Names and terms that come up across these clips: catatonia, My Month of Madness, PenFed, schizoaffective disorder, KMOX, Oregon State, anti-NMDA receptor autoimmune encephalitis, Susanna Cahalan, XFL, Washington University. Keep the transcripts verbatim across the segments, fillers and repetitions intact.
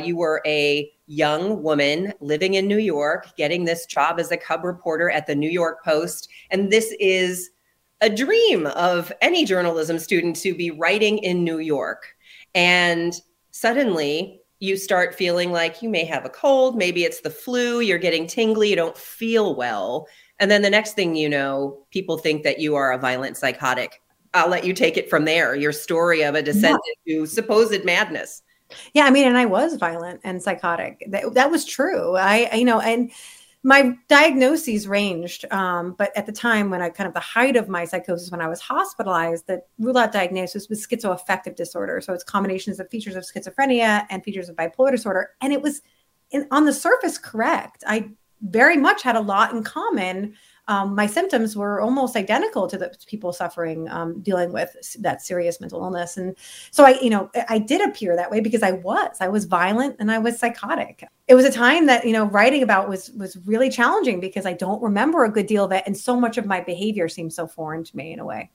You were a young woman living in New York, getting this job as a cub reporter at the New York Post. And this is a dream of any journalism student, to be writing in New York. And suddenly you start feeling like you may have a cold, maybe it's the flu, you're getting tingly, you don't feel well. And then the next thing you know, people think that you are a violent psychotic. I'll let you take it from there. Your story of a descent yeah. into supposed madness. Yeah, I mean, and I was violent and psychotic. That, that was true. I, I, you know, and my diagnoses ranged. Um, but at the time when I kind of the height of my psychosis, when I was hospitalized, the rule-out diagnosis was schizoaffective disorder. So it's combinations of features of schizophrenia and features of bipolar disorder. And it was in, on the surface correct. I very much had a lot in common. Um, my symptoms were almost identical to the people suffering, um, dealing with that serious mental illness. And so I, you know, I did appear that way because I was, I was violent and I was psychotic. It was a time that, you know, writing about was, was really challenging because I don't remember a good deal of it. And so much of my behavior seems so foreign to me in a way.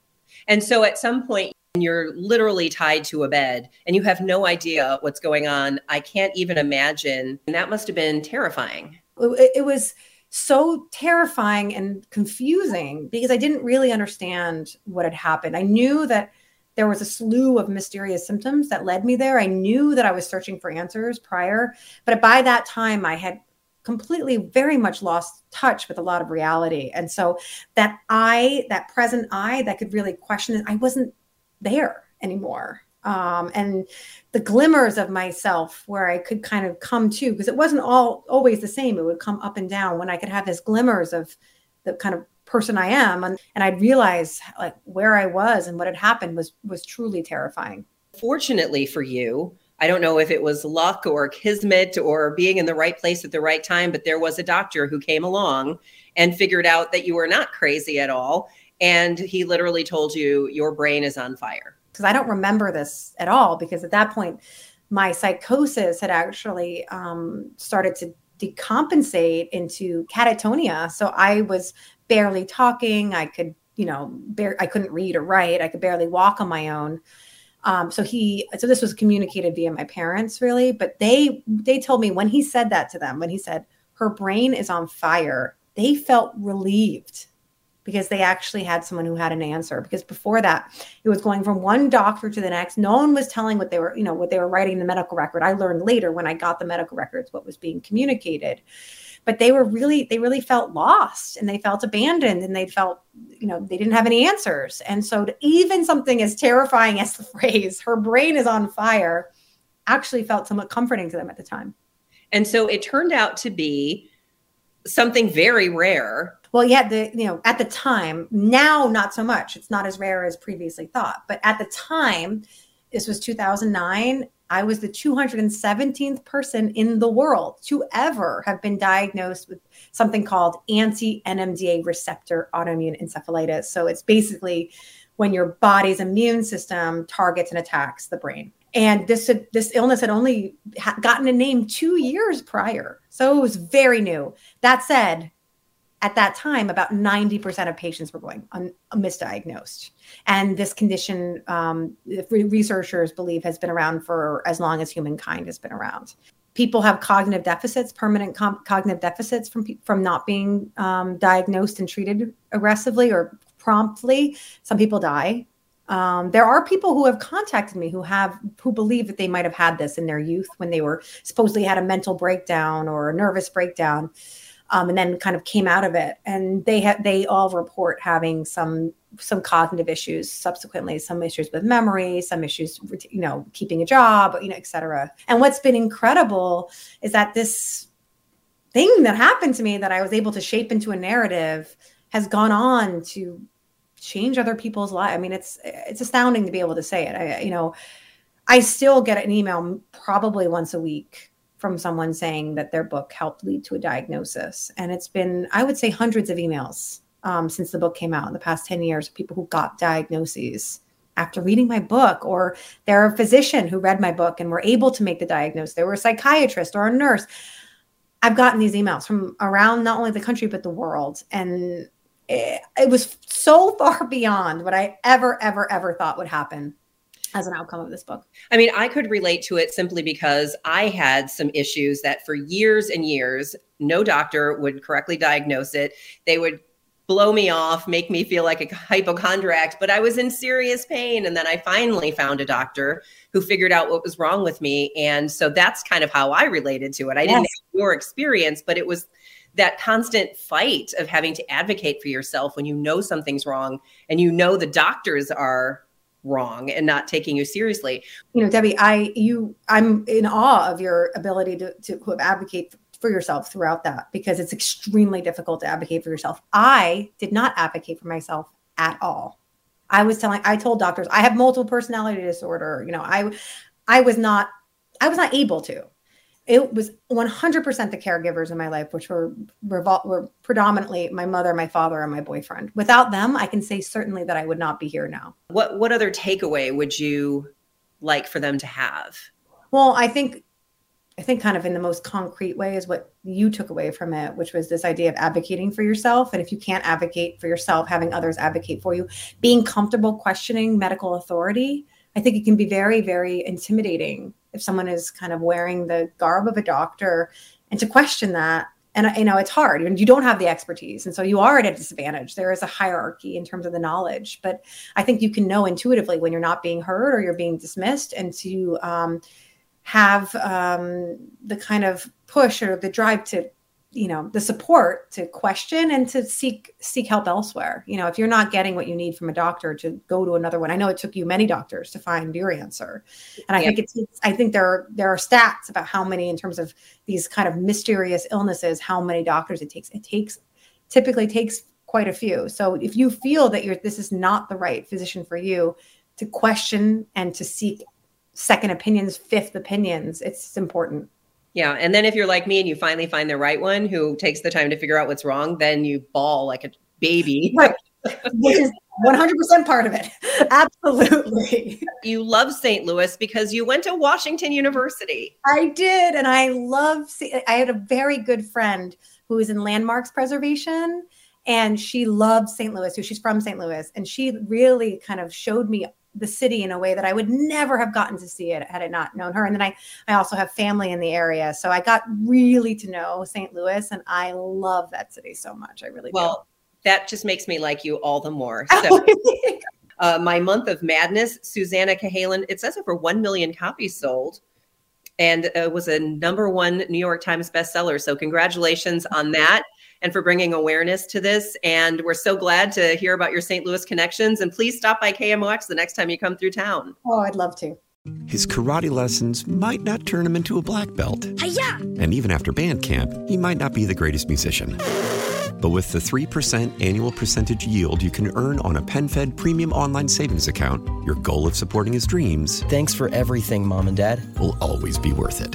And so at some point you're literally tied to a bed and you have no idea what's going on. I can't even imagine. And that must've been terrifying. It, it was so terrifying and confusing because I didn't really understand what had happened. I knew that there was a slew of mysterious symptoms that led me there. I knew that I was searching for answers prior, but by that time I had completely very much lost touch with a lot of reality. And so that I, that present I that could really question it, I wasn't there anymore. Um, and the glimmers of myself where I could kind of come to, because it wasn't all always the same. It would come up and down when I could have this glimmers of the kind of person I am. And, and I'd realize like where I was and what had happened was, was truly terrifying. Fortunately for you, I don't know if it was luck or kismet or being in the right place at the right time, but there was a doctor who came along and figured out that you were not crazy at all. And he literally told you, your brain is on fire. Because I don't remember this at all, because at that point, my psychosis had actually um, started to decompensate into catatonia. So I was barely talking. I could, you know, bar- I couldn't read or write. I could barely walk on my own. Um, so he, so this was communicated via my parents, really. But they, they told me when he said that to them, when he said, her brain is on fire, they felt relieved. Because they actually had someone who had an answer. Because before that, it was going from one doctor to the next. No one was telling what they were, you know, what they were writing in the medical record. I learned later when I got the medical records what was being communicated. But they were really, they really felt lost and they felt abandoned and they felt, you know, they didn't have any answers. And so to even something as terrifying as the phrase, her brain is on fire, actually felt somewhat comforting to them at the time. And so it turned out to be something very rare. Well, yeah, the, you know, at the time, now not so much. It's not as rare as previously thought. But at the time, this was two thousand nine, I was the two hundred seventeenth person in the world to ever have been diagnosed with something called anti-N M D A receptor autoimmune encephalitis. So it's basically when your body's immune system targets and attacks the brain. And this this illness had only gotten a name two years prior. So it was very new. That said, at that time, about ninety percent of patients were going un- misdiagnosed. And this condition, um, researchers believe, has been around for as long as humankind has been around. People have cognitive deficits, permanent com- cognitive deficits from, from not being um, diagnosed and treated aggressively or promptly. Some people die. Um, there are people who have contacted me who have, who believe that they might've had this in their youth when they were supposedly had a mental breakdown or a nervous breakdown, um, and then kind of came out of it. And they have, they all report having some, some cognitive issues subsequently, some issues with memory, some issues, you know, keeping a job, you know, et cetera. And what's been incredible is that this thing that happened to me that I was able to shape into a narrative has gone on to change other people's lives. I mean, it's, it's astounding to be able to say it. I, you know, I still get an email probably once a week from someone saying that their book helped lead to a diagnosis. And it's been, I would say, hundreds of emails um, since the book came out in the past ten years, people who got diagnoses after reading my book, or they're a physician who read my book and were able to make the diagnosis. They were a psychiatrist or a nurse. I've gotten these emails from around not only the country, but the world. And it, it was so far beyond what I ever, ever, ever thought would happen as an outcome of this book. I mean, I could relate to it simply because I had some issues that for years and years, no doctor would correctly diagnose it. They would blow me off, make me feel like a hypochondriac, but I was in serious pain. And then I finally found a doctor who figured out what was wrong with me. And so that's kind of how I related to it. I yes. didn't have your experience, but it was that constant fight of having to advocate for yourself when you know something's wrong and you know the doctors are wrong and not taking you seriously. You know, Debbie, I, you, I'm in awe of your ability to, to advocate for yourself throughout that, because it's extremely difficult to advocate for yourself. I did not advocate for myself at all. I was telling, I told doctors, I have multiple personality disorder. You know, I, I was not, I was not able to. It was one hundred percent the caregivers in my life, which were, were predominantly my mother, my father, and my boyfriend. Without them, I can say certainly that I would not be here now. What, what other takeaway would you like for them to have? Well, I think, I think kind of in the most concrete way is what you took away from it, which was this idea of advocating for yourself. And if you can't advocate for yourself, having others advocate for you, being comfortable questioning medical authority. I think it can be very, very intimidating if someone is kind of wearing the garb of a doctor, and to question that. And, you know, it's hard and you don't have the expertise. And so you are at a disadvantage. There is a hierarchy in terms of the knowledge, but I think you can know intuitively when you're not being heard or you're being dismissed, and to, um, have um, the kind of push or the drive to, you know, the support to question and to seek seek help elsewhere. You know, if you're not getting what you need from a doctor, to go to another one. I know it took you many doctors to find your answer. And I yeah. think it's, it's, I think there are, there are stats about how many, in terms of these kind of mysterious illnesses, how many doctors it takes. It takes, typically takes quite a few. So if you feel that you're, this is not the right physician for you, to question and to seek second opinions, fifth opinions, it's important. Yeah. And then if you're like me and you finally find the right one who takes the time to figure out what's wrong, then you bawl like a baby. Right. Which is one hundred percent part of it. Absolutely. You love Saint Louis because you went to Washington University. I did. And I love, I had a very good friend who was in landmarks preservation, and she loved Saint Louis. So she's from Saint Louis. And she really kind of showed me the city in a way that I would never have gotten to see it had I not known her. And then I, I also have family in the area. So I got really to know Saint Louis, and I love that city so much. I really well, do. That just makes me like you all the more. So, uh, My Month of Madness, Susanna Cahalan, it says over one million copies sold, and uh, was a number one New York Times bestseller. So congratulations on that, and for bringing awareness to this. And we're so glad to hear about your Saint Louis connections. And please stop by K M O X the next time you come through town. Oh, I'd love to. His karate lessons might not turn him into a black belt. Hi-ya! And even after band camp, he might not be the greatest musician. But with the three percent annual percentage yield you can earn on a PenFed premium online savings account, your goal of supporting his dreams... Thanks for everything, Mom and Dad. ...will always be worth it.